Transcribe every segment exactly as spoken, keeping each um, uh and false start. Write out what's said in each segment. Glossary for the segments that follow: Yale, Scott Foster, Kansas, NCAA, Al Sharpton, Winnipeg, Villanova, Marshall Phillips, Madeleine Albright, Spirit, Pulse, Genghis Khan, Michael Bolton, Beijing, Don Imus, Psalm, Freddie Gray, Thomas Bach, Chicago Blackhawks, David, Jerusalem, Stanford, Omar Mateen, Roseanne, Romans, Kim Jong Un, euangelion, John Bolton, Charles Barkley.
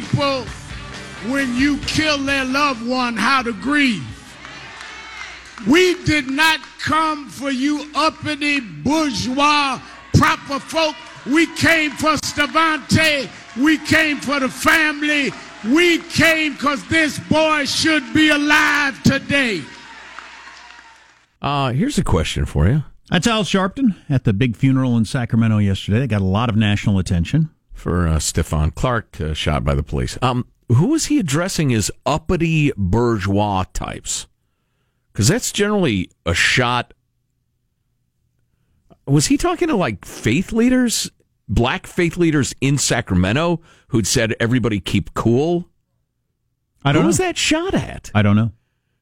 people, when you kill their loved one, how to grieve. We did not come for you uppity, bourgeois, proper folk. We came for Stevante. We came for the family. We came because this boy should be alive today. Uh, here's a question for you. That's Al Sharpton at the big funeral in Sacramento yesterday. They got a lot of national attention. For uh, Stephon Clark, uh, shot by the police. Um, who was he addressing as uppity bourgeois types? Because that's generally a shot. Was he talking to, like, faith leaders, black faith leaders in Sacramento who'd said, everybody keep cool? I don't know. Who was that shot at? I don't know.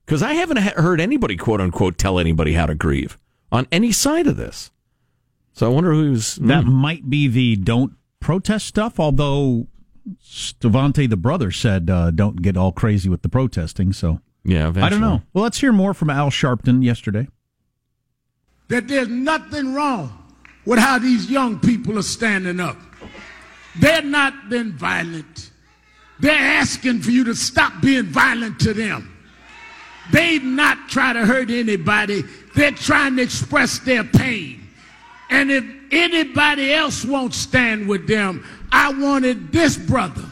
Because I haven't heard anybody, quote unquote, tell anybody how to grieve on any side of this. So I wonder who's... That hmm. might be the don't protest stuff, although Stevante, the brother, said uh, don't get all crazy with the protesting, so... Yeah, eventually. I don't know. Well, let's hear more from Al Sharpton yesterday. That there's nothing wrong with how these young people are standing up. They're not being violent. They're asking for you to stop being violent to them. They not try to hurt anybody. They're trying to express their pain. And if anybody else won't stand with them, I wanted this brother,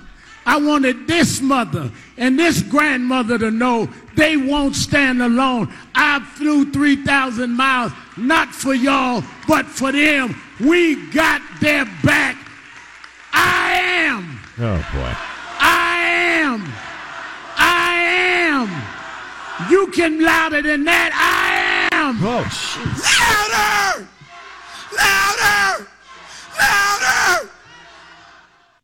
I wanted this mother and this grandmother to know they won't stand alone. I flew three thousand miles, not for y'all, but for them. We got their back. I am. Oh, boy. I am. I am. You can louder than that. I am. Oh, jeez. Louder! Louder! Louder!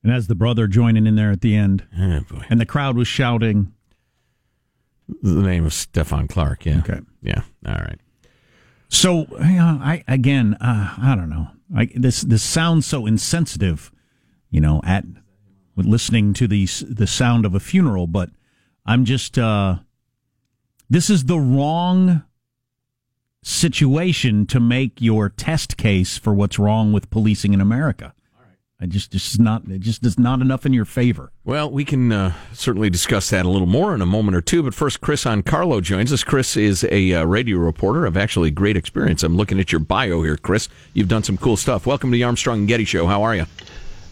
And as the brother joining in there at the end, oh, boy. And the crowd was shouting the name of Stephon Clark. Yeah. Okay. Yeah. All right. So you know, I again, uh, I don't know. I, this this sounds so insensitive, you know, at with listening to the the sound of a funeral. But I'm just uh, this is the wrong situation to make your test case for what's wrong with policing in America. I just, just not, it just is not enough in your favor. Well, we can uh, certainly discuss that a little more in a moment or two. But first, Kris Ankarlo joins us. Kris is a uh, radio reporter of actually great experience. I'm looking at your bio here, Kris. You've done some cool stuff. Welcome to the Armstrong and Getty Show. How are you?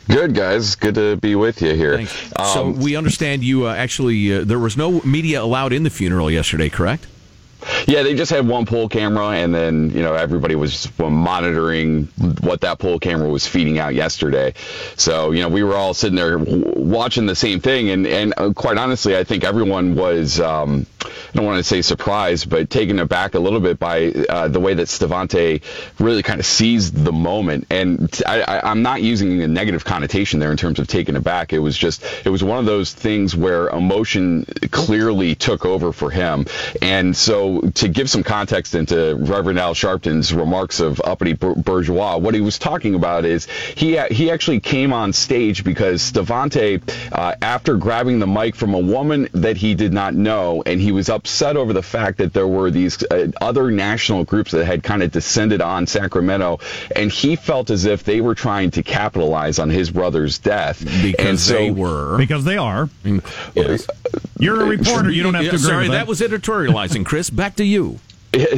Good, guys. Good to be with you here. Thanks. Um, so we understand you uh, actually, uh, there was no media allowed in the funeral yesterday, correct? Yeah, they just had one poll camera, and then, you know, everybody was monitoring what that poll camera was feeding out yesterday. So, you know, we were all sitting there watching the same thing, and, and quite honestly, I think everyone was, um, I don't want to say surprised, but taken aback a little bit by uh, the way that Stevante really kind of seized the moment. And I, I, I'm not using a negative connotation there in terms of taken aback. It was just, it was one of those things where emotion clearly took over for him, and so to give some context into Reverend Al Sharpton's remarks of uppity bourgeois, what he was talking about is he he actually came on stage because Stevante, uh, after grabbing the mic from a woman that he did not know, and he was upset over the fact that there were these uh, other national groups that had kind of descended on Sacramento, and he felt as if they were trying to capitalize on his brother's death. Because and so, they were. Because they are. Yes. You're a reporter. You don't have to agree Sorry, with that. that was editorializing, Kris. Back to you.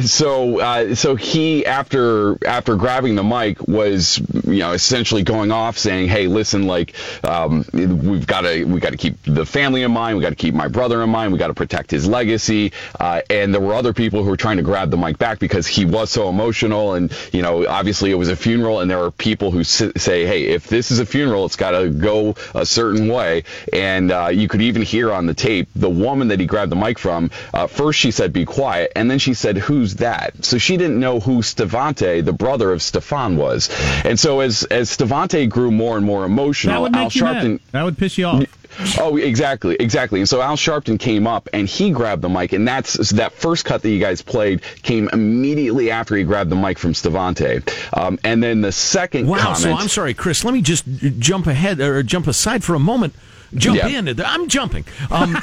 So, uh, so he, after after grabbing the mic, was, you know, essentially going off saying, "Hey, listen, like um, we've got to we got to keep the family in mind. We got to keep my brother in mind. We got to protect his legacy." Uh, and there were other people who were trying to grab the mic back because he was so emotional. And you know, obviously, it was a funeral, and there are people who sit, say, "Hey, if this is a funeral, it's got to go a certain way." And uh, you could even hear on the tape the woman that he grabbed the mic from. Uh, first, she said, "Be quiet," and then she said, "Who's that?" So she didn't know who Stevante, the brother of Stefan, was. And so as as Stevante grew more and more emotional, that would make Al Sharpton, you mad. That would piss you off. Oh, exactly, exactly. And so Al Sharpton came up and he grabbed the mic, and that's so that first cut that you guys played came immediately after he grabbed the mic from Stevante. Um, and then the second wow, comment. Wow. So I'm sorry, Kris. Let me just jump ahead or jump aside for a moment. Jump yeah. in. I'm jumping. Um,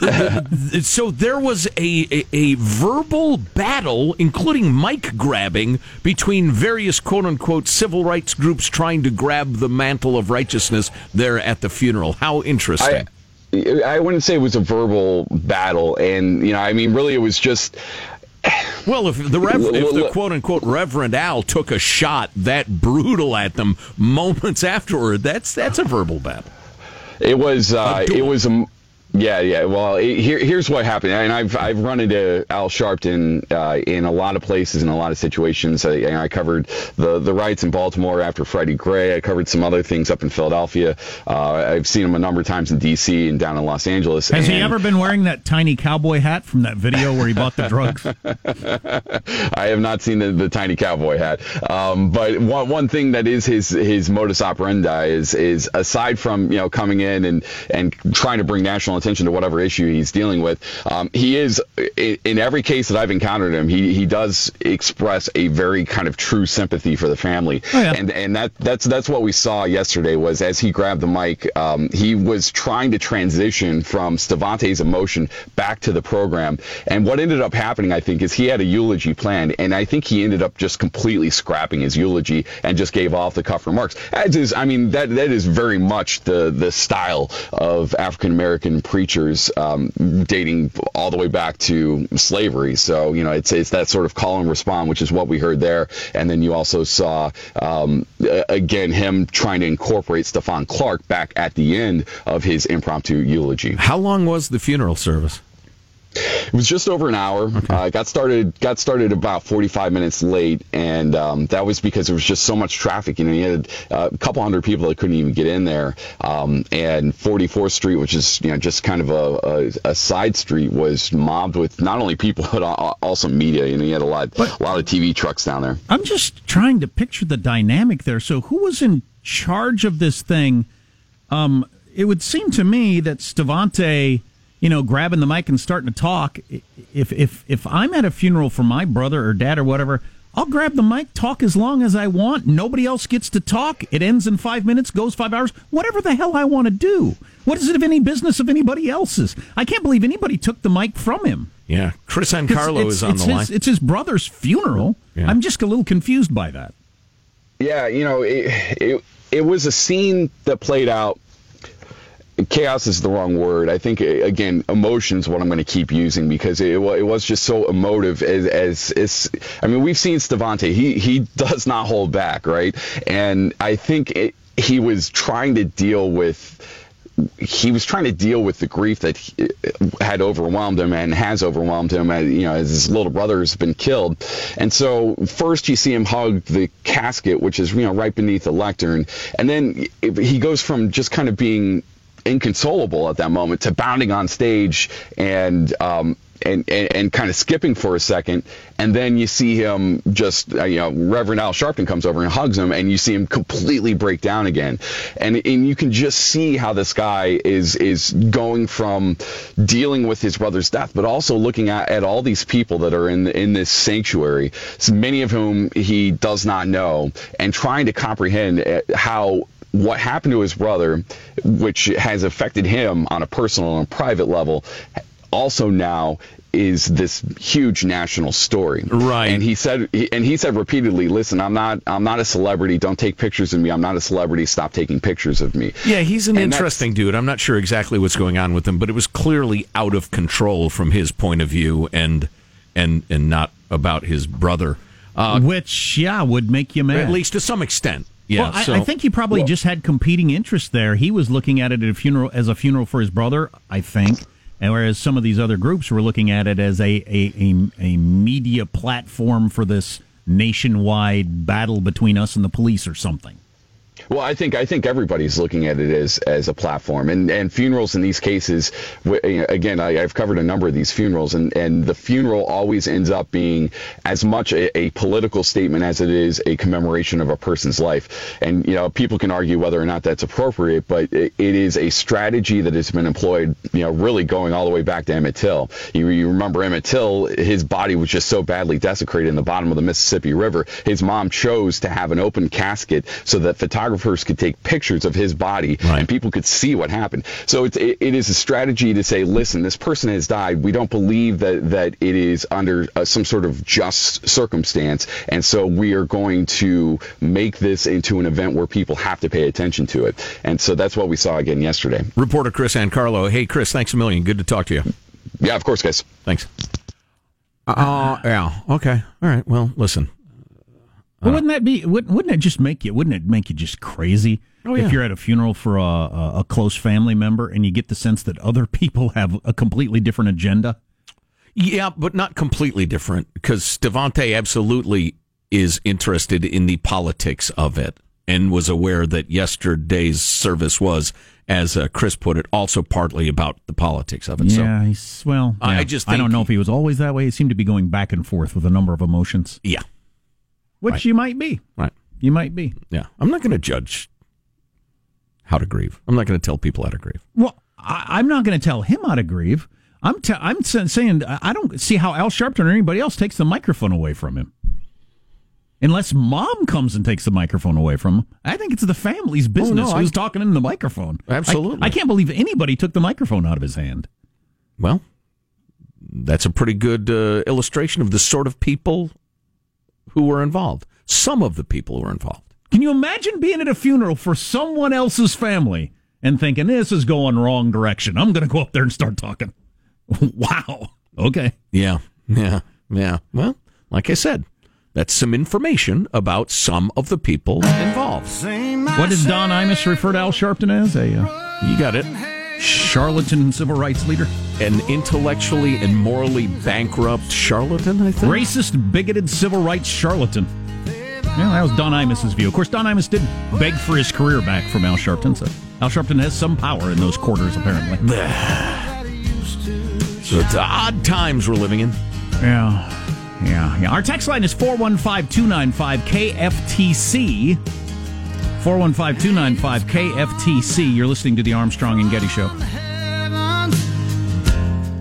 th- th- th- so there was a, a, a verbal battle, including mic grabbing, between various quote-unquote civil rights groups trying to grab the mantle of righteousness there at the funeral. How interesting. I- I wouldn't say it was a verbal battle, and, you know, I mean, really it was just... Well, if the, rev- if the quote-unquote Reverend Al took a shot that brutal at them moments afterward, that's that's a verbal battle. It was... Uh, it was a... Yeah, yeah. Well, it, here, here's what happened, and I've I've run into Al Sharpton uh, in a lot of places, in a lot of situations. I, and I covered the, the riots in Baltimore after Freddie Gray. I covered some other things up in Philadelphia. Uh, I've seen him a number of times in D C and down in Los Angeles. Has and, he ever been wearing that tiny cowboy hat from that video where he bought the drugs? I have not seen the, the tiny cowboy hat. Um, but one one thing that is his his modus operandi is is aside from, you know, coming in and and trying to bring national attention to whatever issue he's dealing with. Um, he is, in every case that I've encountered him, he, he does express a very kind of true sympathy for the family. Oh, yeah. And and that that's that's what we saw yesterday was as he grabbed the mic, um, he was trying to transition from Stevante's emotion back to the program. And what ended up happening, I think, is he had a eulogy planned, and I think he ended up just completely scrapping his eulogy and just gave off-the-cuff remarks. As is, I mean, that that is very much the, the style of African-American preachers um, dating all the way back to slavery. So, you know, it's it's that sort of call and respond, which is what we heard there. And then you also saw, um, again, him trying to incorporate Stephon Clark back at the end of his impromptu eulogy. How long was the funeral service? It was just over an hour. Okay. Uh, got started got started about forty-five minutes late, and um, that was because there was just so much traffic. You know, you had uh, a couple hundred people that couldn't even get in there. Um, and forty-fourth Street, which is, you know, just kind of a, a, a side street, was mobbed with not only people but also media. You know, you had a lot but a lot of T V trucks down there. I'm just trying to picture the dynamic there. So who was in charge of this thing? Um, it would seem to me that Stevante... You know, grabbing the mic and starting to talk. If if if I'm at a funeral for my brother or dad or whatever, I'll grab the mic, talk as long as I want. Nobody else gets to talk. It ends in five minutes, goes five hours, whatever the hell I want to do. What is it of any business of anybody else's? I can't believe anybody took the mic from him. Yeah, Kris Ankarlo is on the line. It's his brother's funeral. Yeah. I'm just a little confused by that. Yeah, you know, it it, it was a scene that played out. Chaos is the wrong word. I think, again, emotion is what I'm going to keep using because it, it was just so emotive. As, as, as I mean, we've seen Stevante. He he does not hold back, right? And I think it, he was trying to deal with. He was trying to deal with the grief that he, had overwhelmed him and has overwhelmed him, as, you know, as his little brother has been killed. And so first you see him hug the casket, which is, you know, right beneath the lectern, and then he goes from just kind of being inconsolable at that moment to bounding on stage and um and, and and kind of skipping for a second, and then you see him just uh, you know Reverend Al Sharpton comes over and hugs him, and you see him completely break down again, and and you can just see how this guy is is going from dealing with his brother's death, but also looking at, at all these people that are in in this sanctuary, many of whom he does not know, and trying to comprehend how. What happened to his brother, which has affected him on a personal and private level, also now is this huge national story. Right. And he said, and he said repeatedly, "Listen, I'm not, I'm not a celebrity. Don't take pictures of me. I'm not a celebrity. Stop taking pictures of me." Yeah, he's an and interesting dude. I'm not sure exactly what's going on with him, but it was clearly out of control from his point of view, and and and not about his brother, uh, which yeah would make you mad, at least to some extent. Yeah, well, I, so, I think he probably well, just had competing interests there. He was looking at it at a funeral as a funeral for his brother, I think, and whereas some of these other groups were looking at it as a a, a, a media platform for this nationwide battle between us and the police or something. Well, I think I think everybody's looking at it as as a platform, and and funerals in these cases. Again, I, I've covered a number of these funerals, and, and the funeral always ends up being as much a, a political statement as it is a commemoration of a person's life. And you know, people can argue whether or not that's appropriate, but it, it is a strategy that has been employed. You know, really going all the way back to Emmett Till. You, you remember Emmett Till? His body was just so badly desecrated in the bottom of the Mississippi River. His mom chose to have an open casket so that photographers photographers could take pictures of his body, right, and people could see what happened. So it's, it, it is a strategy to say, listen, this person has died. We don't believe that, that it is under uh, some sort of just circumstance. And so we are going to make this into an event where people have to pay attention to it. And so that's what we saw again yesterday. Reporter Kris Ankarlo. Hey, Kris, thanks a million. Good to talk to you. Yeah, of course, guys. Thanks. Oh, uh, yeah. Okay. All right. Well, listen. Uh, well, wouldn't that be? Wouldn't it just make you? Wouldn't it make you just crazy oh, yeah. if you're at a funeral for a, a close family member and you get the sense that other people have a completely different agenda? Yeah, but not completely different, because Stevante absolutely is interested in the politics of it and was aware that yesterday's service was, as uh, Kris put it, also partly about the politics of it. Yeah, so, he's, well, yeah. I just think I don't know he, if he was always that way. He seemed to be going back and forth with a number of emotions. Yeah. Which right. you might be. Right. You might be. Yeah. I'm not going to judge how to grieve. I'm not going to tell people how to grieve. Well, I, I'm not going to tell him how to grieve. I'm t- I'm saying I don't see how Al Sharpton or anybody else takes the microphone away from him. Unless mom comes and takes the microphone away from him. I think it's the family's business oh, no, who's I, talking in the microphone. Absolutely. I, I can't believe anybody took the microphone out of his hand. Well, that's a pretty good uh, illustration of the sort of people who were involved. Some of the people who were involved. Can you imagine being at a funeral for someone else's family and thinking, this is going wrong direction. I'm going to go up there and start talking. Wow. Okay. Yeah. Yeah. Yeah. Well, like I said, that's some information about some of the people involved. What did Don Imus refer to Al Sharpton as? A, uh, you got it. Charlatan civil rights leader. An intellectually and morally bankrupt charlatan, I think. Racist, bigoted civil rights charlatan. Yeah, that was Don Imus's view. Of course, Don Imus did beg for his career back from Al Sharpton, so Al Sharpton has some power in those quarters, apparently. So it's odd times we're living in. Yeah, yeah, yeah. Our text line is four one five, two nine five, K F T C. four one five, two nine five, K F T C. You're listening to the Armstrong and Getty Show.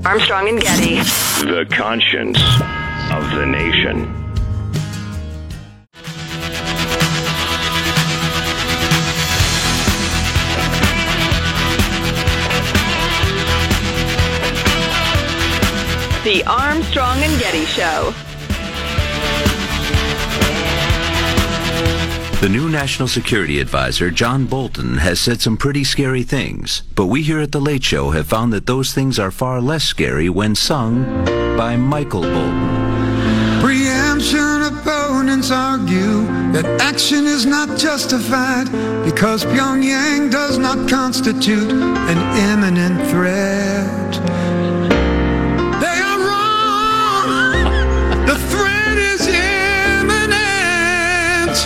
Armstrong and Getty. The conscience of the nation. The Armstrong and Getty Show. The new National Security Advisor, John Bolton, has said some pretty scary things, but we here at The Late Show have found that those things are far less scary when sung by Michael Bolton. Preemption opponents argue that action is not justified because Pyongyang does not constitute an imminent threat. They are wrong! The threat is imminent!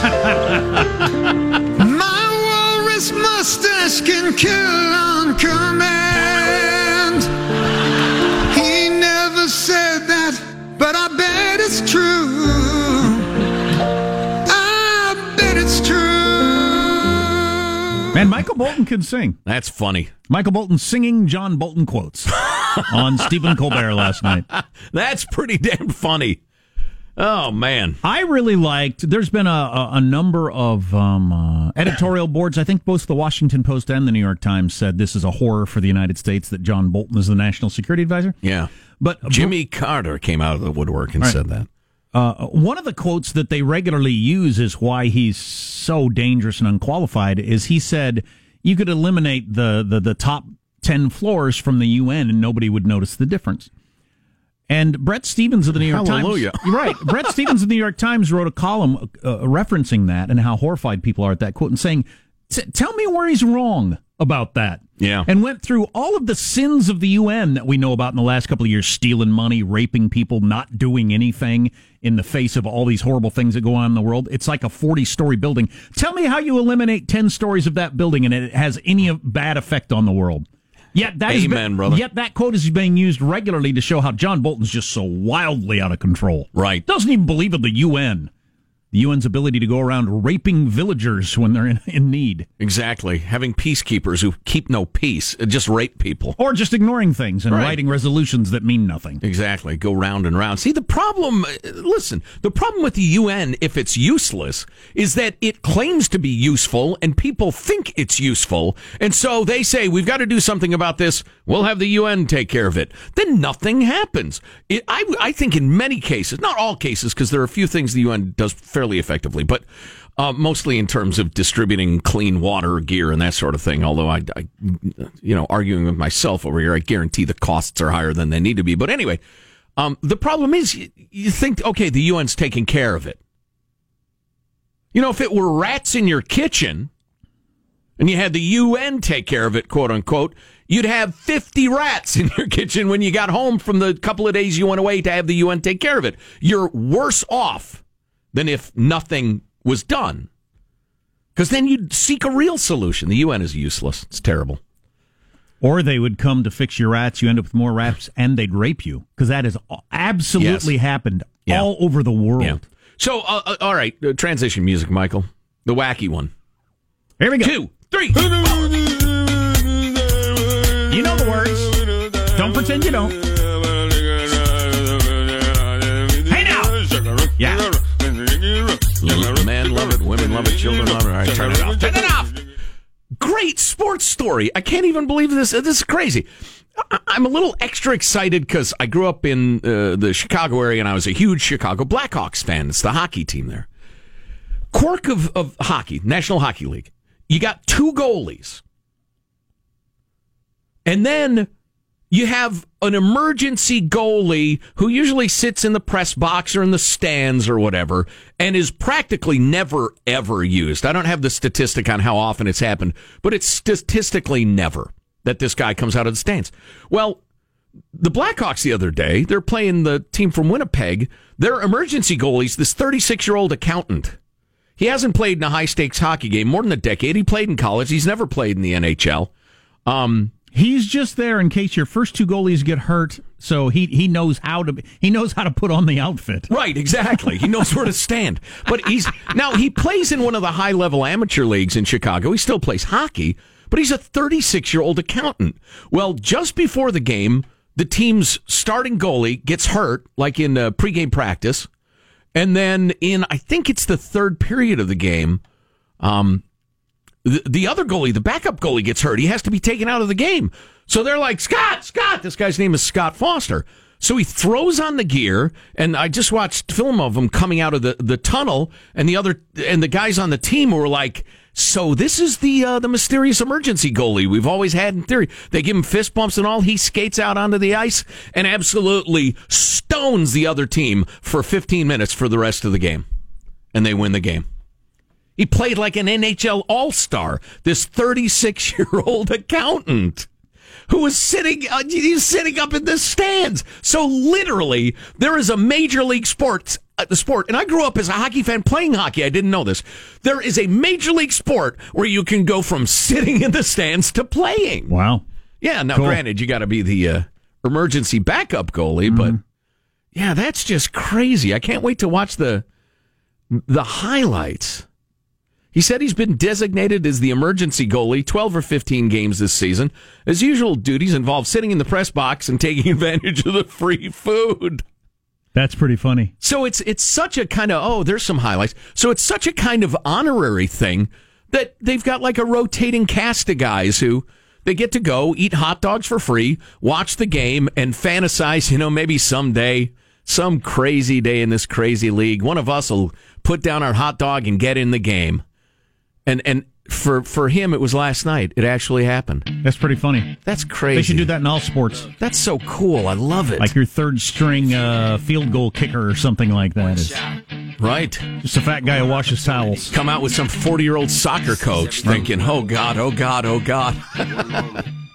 My walrus mustache can kill on command. He never said that, but I bet it's true. I bet it's true. Man, Michael Bolton can sing. That's funny. Michael Bolton singing John Bolton quotes on Stephen Colbert last night. That's pretty damn funny. Oh, man. I really liked, there's been a, a, a number of um, uh, editorial boards. I think both the Washington Post and the New York Times said this is a horror for the United States that John Bolton is the National Security Advisor. Yeah. But Jimmy Bo- Carter came out of the woodwork and right. said that. Uh, one of the quotes that they regularly use is why he's so dangerous and unqualified is he said, you could eliminate the, the, the top ten floors from the U N and nobody would notice the difference. And Bret Stephens of the New York Hallelujah. Times, right? Bret Stephens of the New York Times wrote a column uh, referencing that and how horrified people are at that quote and saying, "Tell me where he's wrong about that." Yeah, and went through all of the sins of the U N that we know about in the last couple of years: stealing money, raping people, not doing anything in the face of all these horrible things that go on in the world. It's like a forty-story building. Tell me how you eliminate ten stories of that building and it has any bad effect on the world. Yet that, Amen, been, brother. Yet that quote is being used regularly to show how John Bolton's just so wildly out of control. Right. Doesn't even believe in the U N. the U N's ability to go around raping villagers when they're in, in need. Exactly. Having peacekeepers who keep no peace, just rape people. Or just ignoring things and right. writing resolutions that mean nothing. Exactly. Go round and round. See, the problem, listen, the problem with the U N, if it's useless, is that it claims to be useful and people think it's useful. And so they say, we've got to do something about this. We'll have the U N take care of it. Then nothing happens. It, I, I think in many cases, not all cases, because there are a few things the U N does fairly effectively, but uh, mostly in terms of distributing clean water, gear, and that sort of thing. Although I, I, you know, arguing with myself over here, I guarantee the costs are higher than they need to be. But anyway, um, the problem is you, you think, okay, the U N's taking care of it. You know, if it were rats in your kitchen and you had the U N take care of it, quote unquote, you'd have fifty rats in your kitchen when you got home from the couple of days you went away to have the U N take care of it. You're worse off than if nothing was done. Because then you'd seek a real solution. The U N is useless. It's terrible. Or they would come to fix your rats, you end up with more rats, and they'd rape you. Because that has absolutely yes. happened yeah. all over the world. Yeah. So, uh, uh, all right, uh, transition music, Michael. The wacky one. Here we go. Two, three. You know the words. Don't pretend you don't. Hey, now. Yeah. Men love it, women love it, children love it. All right, turn it off. Turn it off! Great sports story. I can't even believe this. This is crazy. I'm a little extra excited because I grew up in uh, the Chicago area and I was a huge Chicago Blackhawks fan. It's the hockey team there. Quirk of, of hockey, National Hockey League. You got two goalies. And then you have an emergency goalie who usually sits in the press box or in the stands or whatever and is practically never, ever used. I don't have the statistic on how often it's happened, but it's statistically never that this guy comes out of the stands. Well, the Blackhawks the other day, they're playing the team from Winnipeg. Their emergency goalie's this thirty-six-year-old accountant. He hasn't played in a high-stakes hockey game more than a decade. He played in college. He's never played in the N H L. Um... He's just there in case your first two goalies get hurt, so he, he knows how to he knows how to put on the outfit. Right, exactly. He knows where to stand. But he's now he plays in one of the high level amateur leagues in Chicago. He still plays hockey, but he's a thirty-six-year-old accountant. Well, just before the game, the team's starting goalie gets hurt, like in uh, pregame practice, and then in I think it's the third period of the game. Um, The other goalie, the backup goalie, gets hurt. He has to be taken out of the game. So they're like, Scott, Scott. This guy's name is Scott Foster. So he throws on the gear, and I just watched film of him coming out of the, the tunnel, and the other and the guys on the team were like, so this is the uh, the mysterious emergency goalie we've always had in theory. They give him fist bumps and all. He skates out onto the ice and absolutely stones the other team for fifteen minutes for the rest of the game, and they win the game. He played like an N H L all-star, this thirty-six-year-old accountant who was sitting uh, he's sitting up in the stands. So literally, there is a major league sports uh, the sport, and I grew up as a hockey fan playing hockey. I didn't know this. There is a major league sport where you can go from sitting in the stands to playing. Wow. Yeah, now cool. Granted, you got to be the uh, emergency backup goalie, mm-hmm. but yeah, that's just crazy. I can't wait to watch the the highlights. He said he's been designated as the emergency goalie twelve or fifteen games this season. His usual duties involve sitting in the press box and taking advantage of the free food. That's pretty funny. So it's it's such a kind of, oh, there's some highlights. So it's such a kind of honorary thing that they've got like a rotating cast of guys who they get to go eat hot dogs for free, watch the game, and fantasize, you know, maybe someday, some crazy day in this crazy league, one of us will put down our hot dog and get in the game. And and for for him, it was last night. It actually happened. That's pretty funny. That's crazy. They should do that in all sports. That's so cool. I love it. Like your third string uh, field goal kicker or something like that. Is. Right. Just a fat guy who washes towels. Come out with some forty-year-old soccer coach thinking, oh, God, oh, God, oh, God.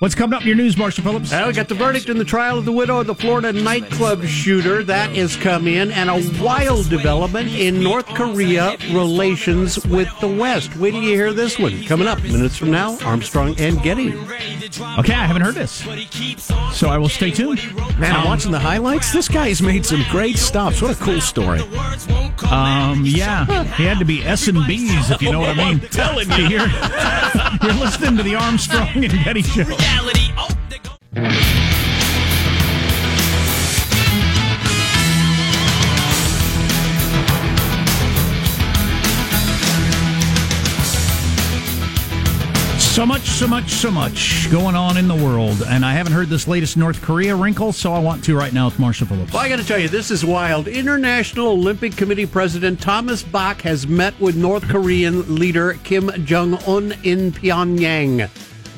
What's coming up in your news, Marshall Phillips? Well, we got the verdict in the trial of the widow of the Florida nightclub shooter. That is come in. And a wild development in North Korea relations with the West. Wait till you hear this one. Coming up minutes from now, Armstrong and Getty. Okay, I haven't heard this, so I will stay tuned. Man, I'm um, watching the highlights. This guy's made some great stops. What a cool story. Um, yeah, he had to be S and B's, if you know what I mean. I'm telling you. You're, you're listening to the Armstrong and Getty Show. So much, so much, so much going on in the world, and I haven't heard this latest North Korea wrinkle, so I want to right now with Marsha Phillips. Well, I got to tell you, this is wild. International Olympic Committee President Thomas Bach has met with North Korean leader Kim Jong Un in Pyongyang.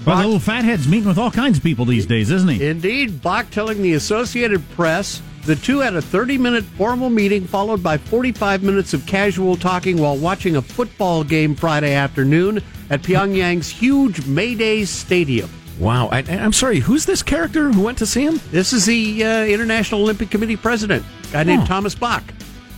Well, the little fathead's meeting with all kinds of people these days, isn't he? Indeed. Bach telling the Associated Press the two had a thirty-minute formal meeting followed by forty-five minutes of casual talking while watching a football game Friday afternoon at Pyongyang's huge May Day Stadium. Wow. I, I'm sorry, who's this character who went to see him? This is the uh, International Olympic Committee president, a guy named oh. Thomas Bach,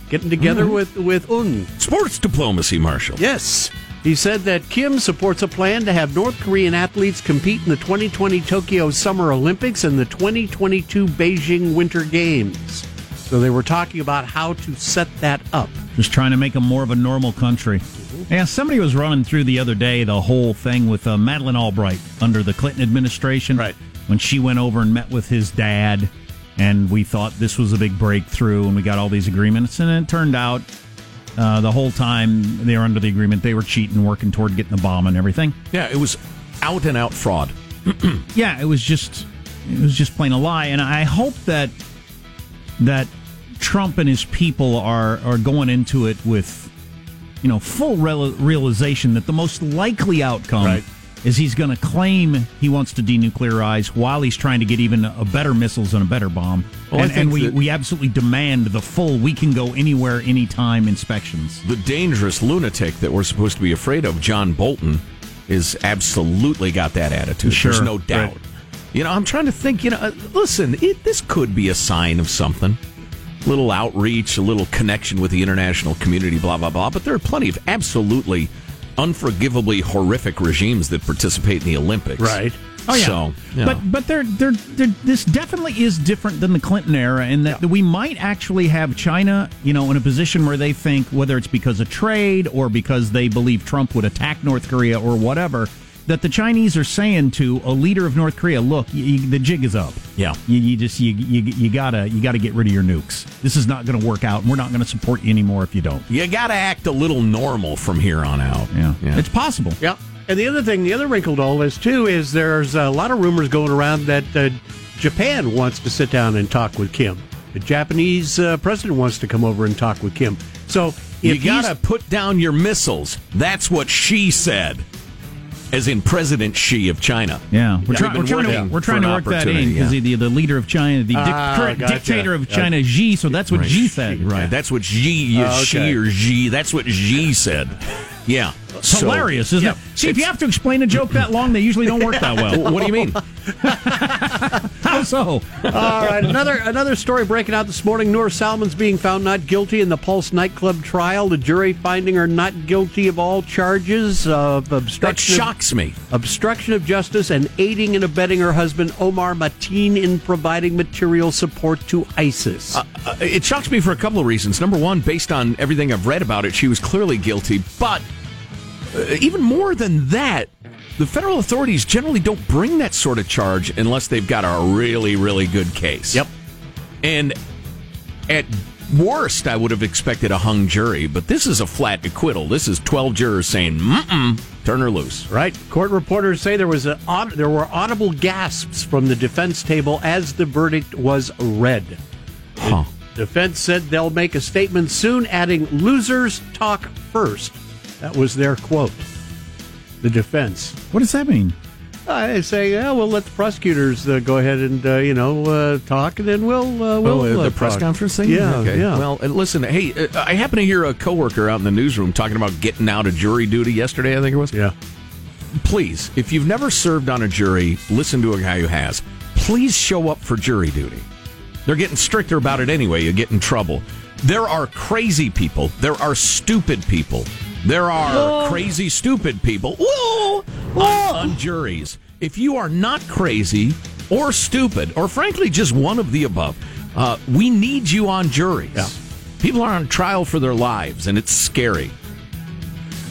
getting together mm-hmm. with, with Un. Sports diplomacy, Marshall. Yes. He said that Kim supports a plan to have North Korean athletes compete in the twenty twenty Tokyo Summer Olympics and the twenty twenty-two Beijing Winter Games. So they were talking about how to set that up. Just trying to make them more of a normal country. Mm-hmm. Yeah, somebody was running through the other day the whole thing with uh, Madeleine Albright under the Clinton administration. Right. When she went over and met with his dad, and we thought this was a big breakthrough, and we got all these agreements, and it turned out... Uh, the whole time they were under the agreement, they were cheating, working toward getting the bomb and everything. Yeah, it was out and out fraud. Yeah, it was just, it was just plain a lie. And I hope that that Trump and his people are are going into it with, you know, full real, realization that the most likely outcome right. is he's going to claim he wants to denuclearize while he's trying to get even a better missiles and a better bomb. Well, and and we, we absolutely demand the full, we can go anywhere, anytime inspections. The dangerous lunatic that we're supposed to be afraid of, John Bolton, is absolutely got that attitude. Sure. There's no doubt. Right. You know, I'm trying to think, you know, listen, it, this could be a sign of something. A little outreach, a little connection with the international community, blah, blah, blah. But there are plenty of absolutely unforgivably horrific regimes that participate in the Olympics. Right. Oh yeah. So, you know. But but they're, they're, they're, this definitely is different than the Clinton era in that yeah. we might actually have China, you know, in a position where they think, whether it's because of trade or because they believe Trump would attack North Korea or whatever, that the Chinese are saying to a leader of North Korea, look, you, you, the jig is up. Yeah. You, you just you you you gotta you gotta get rid of your nukes. This is not going to work out, and we're not going to support you anymore if you don't. You gotta act a little normal from here on out. Yeah, yeah. It's possible. Yeah. And the other thing, the other wrinkle to all this too is there's a lot of rumors going around that uh, Japan wants to sit down and talk with Kim. The Japanese uh, president wants to come over and talk with Kim. So if you gotta put down your missiles. That's what she said. As in President Xi of China. Yeah. We're, try, we're trying, to, we're trying to work that in because yeah. the, the leader of China, the dic- ah, current gotcha. dictator of China, gotcha. Xi, so that's what right. Xi said. Right. That's what Xi, uh, okay. Xi or Xi, that's what Xi said. Yeah. It's so, hilarious, isn't yeah, it? See, if you have to explain a joke that long, they usually don't work that well. What do you mean? How so? All right, another another story breaking out this morning. Noor Salman's being found not guilty in the Pulse nightclub trial. The jury finding her not guilty of all charges of obstruction. That shocks me. Obstruction of justice and aiding and abetting her husband Omar Mateen in providing material support to ISIS. Uh, uh, it shocks me for a couple of reasons. Number one, based on everything I've read about it, she was clearly guilty, but even more than that, the federal authorities generally don't bring that sort of charge unless they've got a really, really good case. Yep. And at worst, I would have expected a hung jury, but this is a flat acquittal. This is twelve jurors saying, mm-mm, turn her loose. Right. Court reporters say there was a, there were audible gasps from the defense table as the verdict was read. Huh. The defense said they'll make a statement soon, adding, "Losers talk first." That was their quote, the defense. What does that mean? Uh, they say, yeah, we'll let the prosecutors uh, go ahead and, uh, you know, uh, talk, and then we'll uh, we'll oh, uh, the press talk. conference thing? Yeah, okay. yeah. Well, and listen, hey, uh, I happen to hear a coworker out in the newsroom talking about getting out of jury duty yesterday, I think it was. Yeah. please, if you've never served on a jury, listen to a guy who has. Please show up for jury duty. They're getting stricter about it anyway. You get in trouble. There are crazy people. There are stupid people. There are Whoa. crazy, stupid people Whoa. Whoa. On, on juries. If you are not crazy or stupid, or frankly just one of the above, uh, we need you on juries. Yeah. People are on trial for their lives, and it's scary.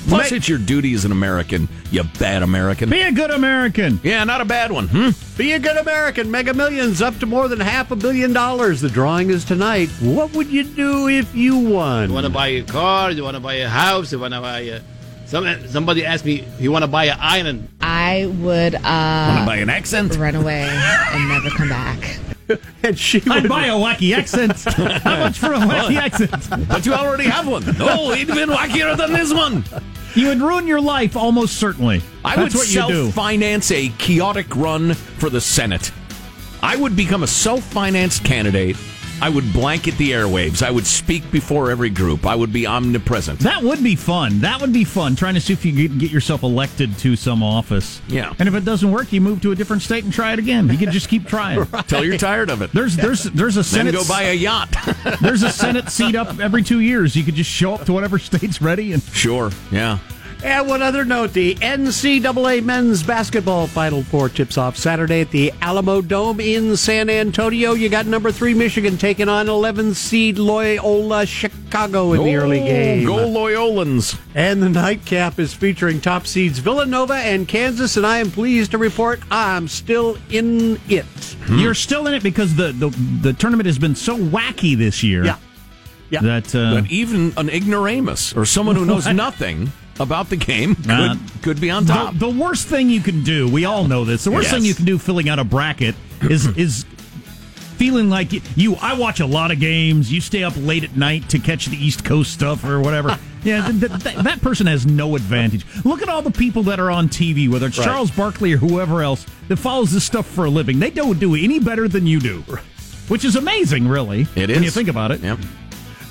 Plus, Make, it's your duty as an American, you bad American. Be a good American. Yeah, not a bad one. Hmm? Be a good American. Mega Millions up to more than half a billion dollars. The drawing is tonight. What would you do if you won? You want to buy a car? You want to buy a house? You want to buy a... Some, somebody asked me, you want to buy an island? I would... Uh, want to buy an accent? Run away and never come back. And she I'd would... buy a wacky accent. How much for a wacky accent? But you already have one. No, it'd been wackier than this one. You would ruin your life almost certainly. I That's would what self-finance you do. a chaotic run for the Senate. I would become a self-financed candidate. I would blanket the airwaves. I would speak before every group. I would be omnipresent. That would be fun. That would be fun, trying to see if you could get yourself elected to some office. Yeah. And if it doesn't work, you move to a different state and try it again. You can just keep trying. Right. Till you're tired of it. There's there's there's a Senate... Then go buy a yacht. There's a Senate seat up every two years. You could just show up to whatever state's ready. and Sure, yeah. And one other note, the N C double A men's basketball Final Four tips off Saturday at the Alamo Dome in San Antonio. You got number three Michigan taking on eleven seed Loyola Chicago in oh, the early game. Go Loyolans. And the nightcap is featuring top seeds Villanova and Kansas, and I am pleased to report I'm still in it. Hmm. You're still in it because the, the, the tournament has been so wacky this year. Yeah. yeah. That, uh, that even an ignoramus or someone who knows nothing... about the game could, uh, could be on top. The, the worst thing you can do, we all know this, the worst yes. thing you can do filling out a bracket is is feeling like you, I watch a lot of games, you stay up late at night to catch the East Coast stuff or whatever. Yeah, th- th- th- that person has no advantage. Look at all the people that are on T V, whether it's right. Charles Barkley or whoever else, that follows this stuff for a living. They don't do any better than you do, which is amazing, really. It is. When you think about it. Yep.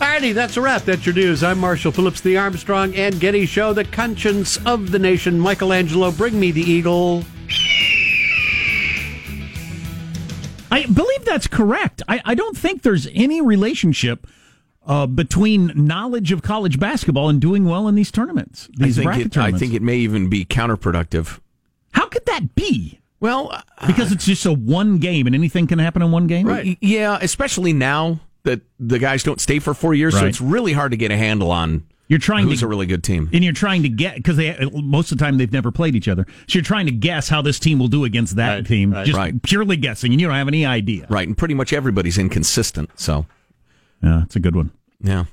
Alrighty, that's a wrap. That's your news. I'm Marshall Phillips, the Armstrong and Getty Show, the conscience of the nation. Michelangelo, bring me the eagle. I believe that's correct. I, I don't think there's any relationship uh, between knowledge of college basketball and doing well in these tournaments, these bracket tournaments. I think it may even be counterproductive. How could that be? Well, uh, because it's just a one game, and anything can happen in one game? Right. Yeah, especially now. That the guys don't stay for four years, right. So it's really hard to get a handle on you're trying who's to, a really good team. And you're trying to get, because most of the time they've never played each other, so you're trying to guess how this team will do against that right. team, right. just right. purely guessing, and you don't have any idea. Right, and pretty much everybody's inconsistent, so. Yeah, it's a good one. Yeah.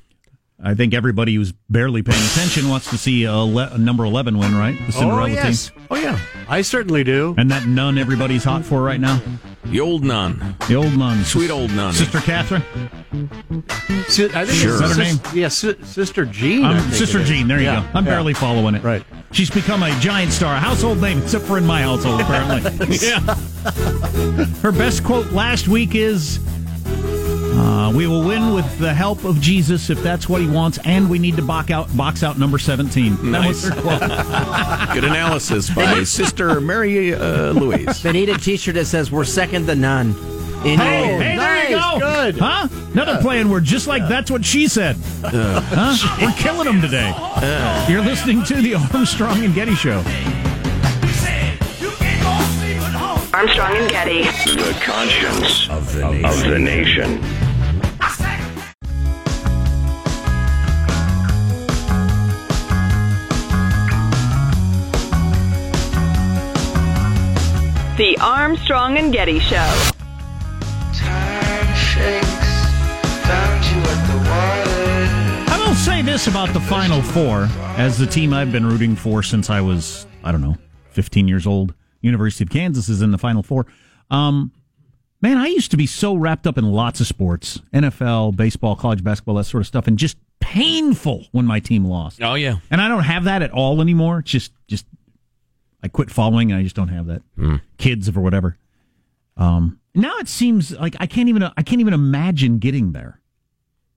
I think everybody who's barely paying attention wants to see a, le- a number eleven win, right? The Cinderella oh, yes. team. Oh, yeah. I certainly do. And that nun everybody's hot for right now? The old nun. The old nun. Sweet old nun. Sister Catherine? Si- I think sure. Is that her name? Yeah, si- Sister Jean. Um, Sister Jean, there you yeah. go. I'm yeah. barely following it. Right. She's become a giant star, a household name, except for in my household, apparently. Yeah. Her best quote last week is... Uh, we will win with the help of Jesus if that's what he wants, and we need to box out, box out number seventeen. Nice. That was her quote. Good analysis by Sister Mary uh, Louise. They need a T-shirt that says, we're second to none. In hey, hey nice. There you go. Good. Huh? Another yeah. play-in word, just like yeah. that's what she said. Uh, huh? We're killing them today. Uh, You're listening to the Armstrong and Getty Show. Armstrong and Getty. The conscience of the nation. Of the nation. The Armstrong and Getty Show. Time shakes, found you at the water. I will say this about the Final Four, as the team I've been rooting for since I was, I don't know, fifteen years old. University of Kansas is in the Final Four. Um, man, I used to be so wrapped up in lots of sports, N F L, baseball, college basketball, that sort of stuff, and just painful when my team lost. Oh, yeah. And I don't have that at all anymore. It's just, just I quit following, and I just don't have that. Mm. Kids or whatever. Um, now it seems like I can't even I can't even imagine getting there.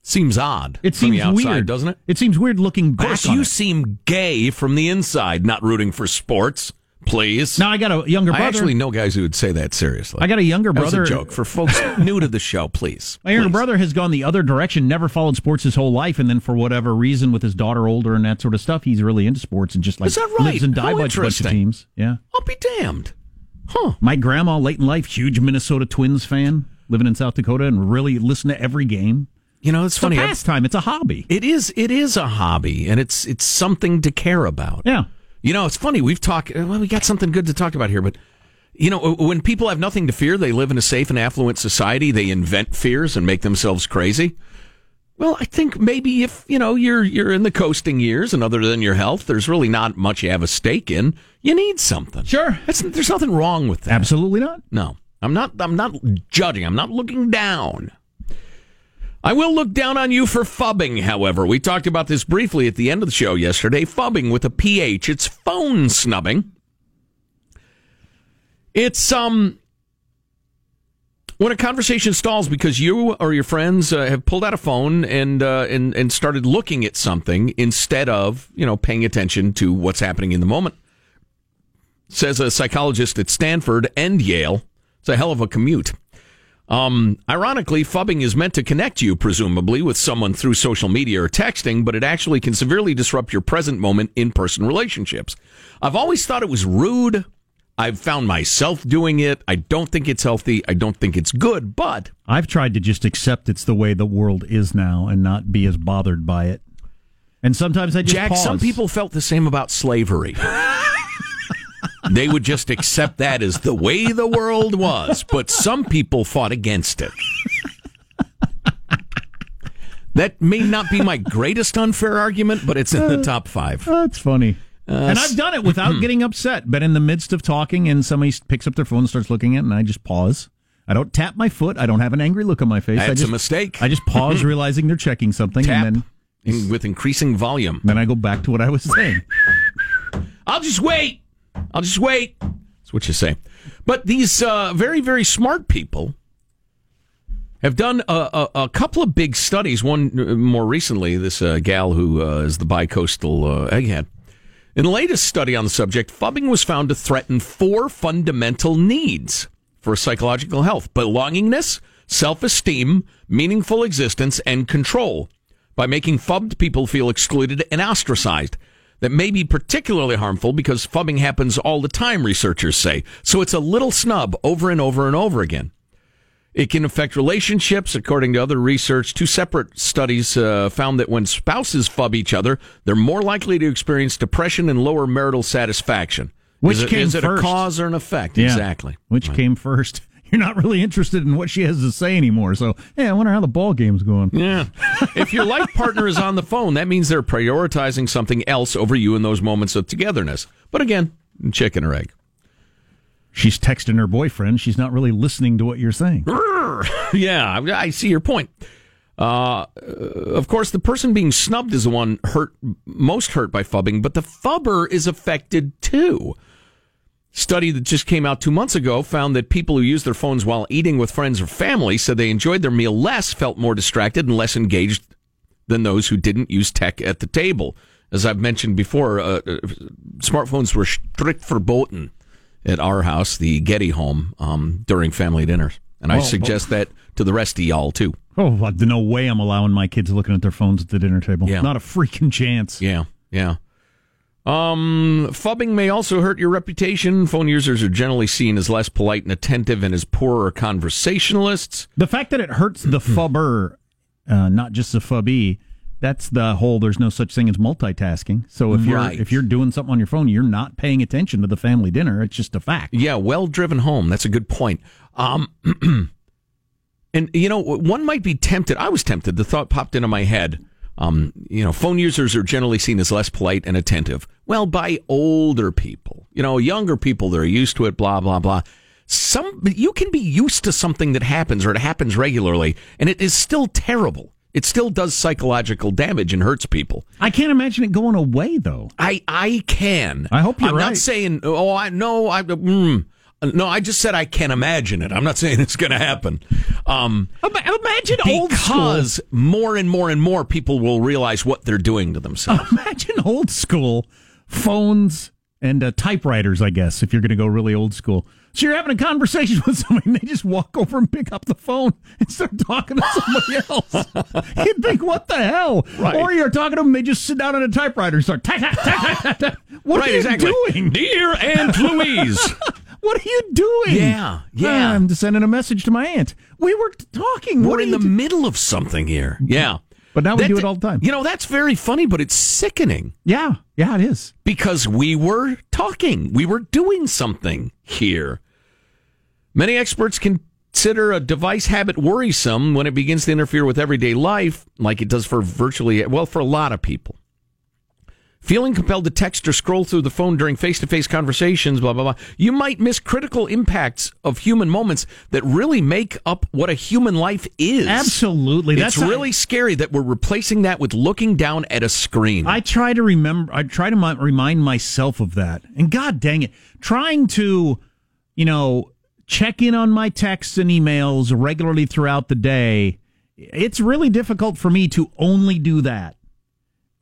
Seems odd. It seems from the outside, weird, doesn't it? It seems weird looking back on it. Of course, you seem gay from the inside, not rooting for sports. please. Now, I got a younger brother. I actually know guys who would say that seriously. I got a younger brother. That was a joke for folks new to the show, please. My please. younger brother has gone the other direction, never followed sports his whole life, and then for whatever reason, with his daughter older and that sort of stuff, he's really into sports and just like Is that right? lives and dies by a bunch of teams. Yeah. I'll be damned. Huh. My grandma, late in life, huge Minnesota Twins fan, living in South Dakota, and really listened to every game. You know, it's, it's funny. It's a pastime. It's a hobby. It is. It is a hobby, and it's it's something to care about. Yeah. You know, it's funny. We've talked. Well, we got something good to talk about here, but you know, when people have nothing to fear, they live in a safe and affluent society. They invent fears and make themselves crazy. Well, I think maybe if you know you're you're in the coasting years, and other than your health, there's really not much you have a stake in. You need something. Sure. That's, there's nothing wrong with that. Absolutely not. No, I'm not. I'm not judging. I'm not looking down. I will look down on you for fubbing, however. We talked about this briefly at the end of the show yesterday. Fubbing with a P H. It's phone snubbing. It's um when a conversation stalls because you or your friends uh, have pulled out a phone and uh, and and started looking at something instead of, you know, paying attention to what's happening in the moment. Says a psychologist at Stanford and Yale. It's a hell of a commute. Um, ironically, fubbing is meant to connect you, presumably, with someone through social media or texting, but it actually can severely disrupt your present moment in-person relationships. I've always thought it was rude. I've found myself doing it. I don't think it's healthy. I don't think it's good, but... I've tried to just accept it's the way the world is now and not be as bothered by it. And sometimes I just Jack, pause. Some people felt the same about slavery. They would just accept that as the way the world was, but some people fought against it. That may not be my greatest unfair argument, but it's in the top five. Uh, that's funny. Uh, and I've done it without getting upset, but in the midst of talking and somebody picks up their phone and starts looking at it, and I just pause. I don't tap my foot. I don't have an angry look on my face. That's I just, a mistake. I just pause, realizing they're checking something. Tap and then, with increasing volume. Then I go back to what I was saying. I'll just wait. I'll just wait. That's what you say. But these uh, very, very smart people have done a, a, a couple of big studies. One more recently, this uh, gal who uh, is the bicoastal uh, egghead. In the latest study on the subject, fubbing was found to threaten four fundamental needs for psychological health: belongingness, self-esteem, meaningful existence, and control. By making fubbed people feel excluded and ostracized. That may be particularly harmful because fubbing happens all the time, researchers say. So it's a little snub over and over and over again. It can affect relationships, according to other research. Two separate studies uh, found that when spouses fub each other, they're more likely to experience depression and lower marital satisfaction. Which is it, came is it first? A cause or an effect? Yeah. Exactly. Which right. came first? You're not really interested in what she has to say anymore. So, hey, I wonder how the ball game's going. Yeah. If your life partner is on the phone, that means they're prioritizing something else over you in those moments of togetherness. But again, chicken or egg. She's texting her boyfriend. She's not really listening to what you're saying. Yeah, I see your point. Uh, of course, the person being snubbed is the one hurt, most hurt by fubbing, but the fubber is affected too. Study that just came out two months ago found that people who use their phones while eating with friends or family said they enjoyed their meal less, felt more distracted, and less engaged than those who didn't use tech at the table. As I've mentioned before, uh, smartphones were strict verboten at our house, the Getty home, um, during family dinners. And I oh, suggest oh. that to the rest of y'all, too. Oh, no way I'm allowing my kids looking at their phones at the dinner table. Yeah. Not a freaking chance. Yeah, yeah. Um, fubbing may also hurt your reputation. Phone users are generally seen as less polite and attentive and as poorer conversationalists. The fact that it hurts the fubber, uh, not just the fubbie, that's the whole there's no such thing as multitasking. So if you're right. if you're doing something on your phone, you're not paying attention to the family dinner. It's just a fact. Yeah, well driven home. That's a good point. Um, and, you know, one might be tempted. I was tempted. The thought popped into my head. Um, you know, phone users are generally seen as less polite and attentive. Well, by older people, you know, younger people, they're used to it, blah, blah, blah. Some, you can be used to something that happens or it happens regularly, and it is still terrible. It still does psychological damage and hurts people. I can't imagine it going away, though. I, I can. I hope you're I'm right. I'm not saying, oh, I no, I, mm. No, I just said I can't imagine it. I'm not saying it's going to happen. Um, imagine old school. Because more and more and more people will realize what they're doing to themselves. Imagine old school phones and uh, typewriters, I guess, if you're going to go really old school. So you're having a conversation with somebody, and they just walk over and pick up the phone and start talking to somebody else. You'd think, what the hell? Right. Or you're talking to them, and they just sit down at a typewriter and start, type, type, type, type, type. What right, are you exactly. doing? Dear Aunt Louise. What are you doing? Yeah, yeah. Uh, I'm just sending a message to my aunt. We were talking. We're what in the do- middle of something here. Yeah. But now we that, do it all the time. You know, that's very funny, but it's sickening. Yeah, yeah, it is. Because we were talking. We were doing something here. Many experts consider a device habit worrisome when it begins to interfere with everyday life, like it does for virtually, well, for a lot of people. Feeling compelled to text or scroll through the phone during face-to-face conversations, blah, blah, blah. You might miss critical impacts of human moments that really make up what a human life is. Absolutely. It's That's really a, scary that we're replacing that with looking down at a screen. I try to remember, I try to m- remind myself of that. And God dang it, trying to, you know, check in on my texts and emails regularly throughout the day, it's really difficult for me to only do that.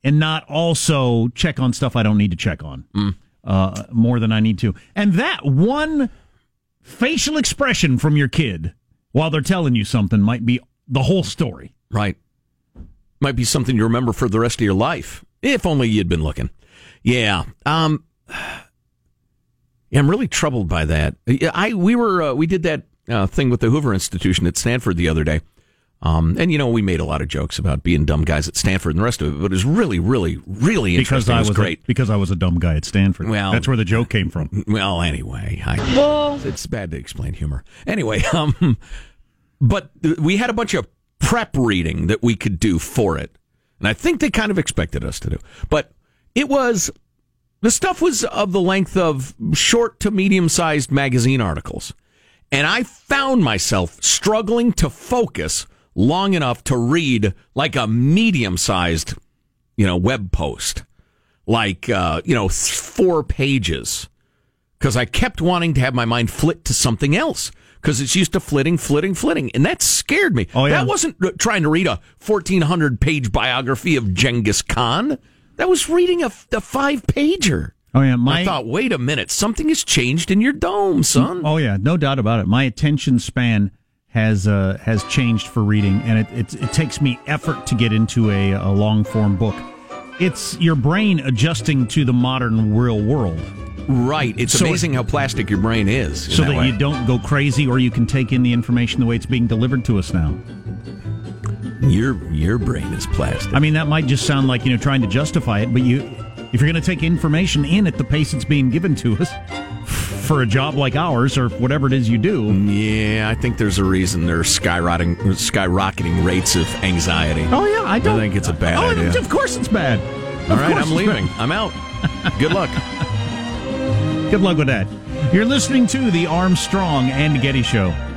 And not also check on stuff I don't need to check on mm. uh, more than I need to. And that one facial expression from your kid while they're telling you something might be the whole story. Right. Might be something you remember for the rest of your life. If only you'd been looking. Yeah. Um, I'm really troubled by that. I We were uh, we did that uh, thing with the Hoover Institution at Stanford the other day. Um, and, you know, we made a lot of jokes about being dumb guys at Stanford and the rest of it, but it was really, really, really interesting. Because I was, it was great. A, because I was a dumb guy at Stanford. Well, that's where the joke came from. Well, anyway, I, well. It's bad to explain humor. Anyway, um, but we had a bunch of prep reading that we could do for it. And I think they kind of expected us to do. But it was, the stuff was of the length of short to medium-sized magazine articles. And I found myself struggling to focus long enough to read like a medium-sized, you know, web post, like, uh, you know, four pages, because I kept wanting to have my mind flit to something else, because it's used to flitting, flitting, flitting, and that scared me. Oh, yeah. That wasn't trying to read a fourteen hundred page biography of Genghis Khan. That was reading a, a five-pager. Oh, yeah. My... I thought, wait a minute, something has changed in your dome, son. Oh, yeah, no doubt about it. My attention span has uh, has changed for reading, and it, it it takes me effort to get into a, a long-form book. It's your brain adjusting to the modern real world. Right. It's so amazing it, how plastic your brain is. So that, that you don't go crazy, or you can take in the information the way it's being delivered to us now. Your your brain is plastic. I mean, that might just sound like, you know, trying to justify it, but you if you're going to take information in at the pace it's being given to us, for a job like ours, or whatever it is you do. Yeah, I think there's a reason there are skyrocketing, skyrocketing rates of anxiety. Oh, yeah, I don't I think it's a bad oh, idea. Of course it's bad. All of right, I'm leaving. Bad. I'm out. Good luck. Good luck with that. You're listening to the Armstrong and Getty Show.